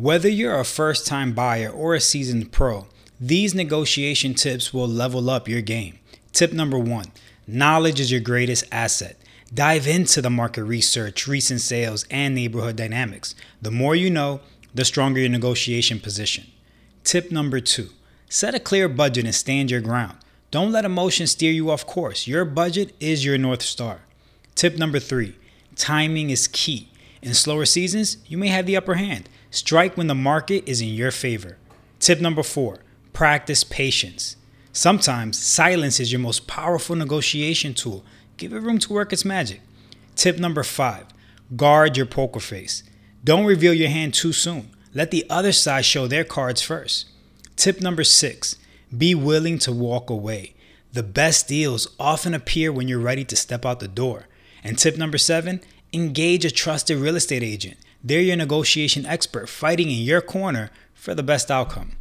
Whether you're a first-time buyer or a seasoned pro, these negotiation tips will level up your game. Tip number 1, knowledge is your greatest asset. Dive into the market research, recent sales, and neighborhood dynamics. The more you know, the stronger your negotiation position. Tip number 2, set a clear budget and stand your ground. Don't let emotion steer you off course. Your budget is your North Star. Tip number 3, timing is key. In slower seasons, you may have the upper hand. Strike when the market is in your favor. Tip number 4, practice patience. Sometimes silence is your most powerful negotiation tool. Give it room to work its magic. Tip number 5, guard your poker face. Don't reveal your hand too soon. Let the other side show their cards first. Tip number 6, be willing to walk away. The best deals often appear when you're ready to step out the door. And tip number 7, engage a trusted real estate agent. They're your negotiation expert, fighting in your corner for the best outcome.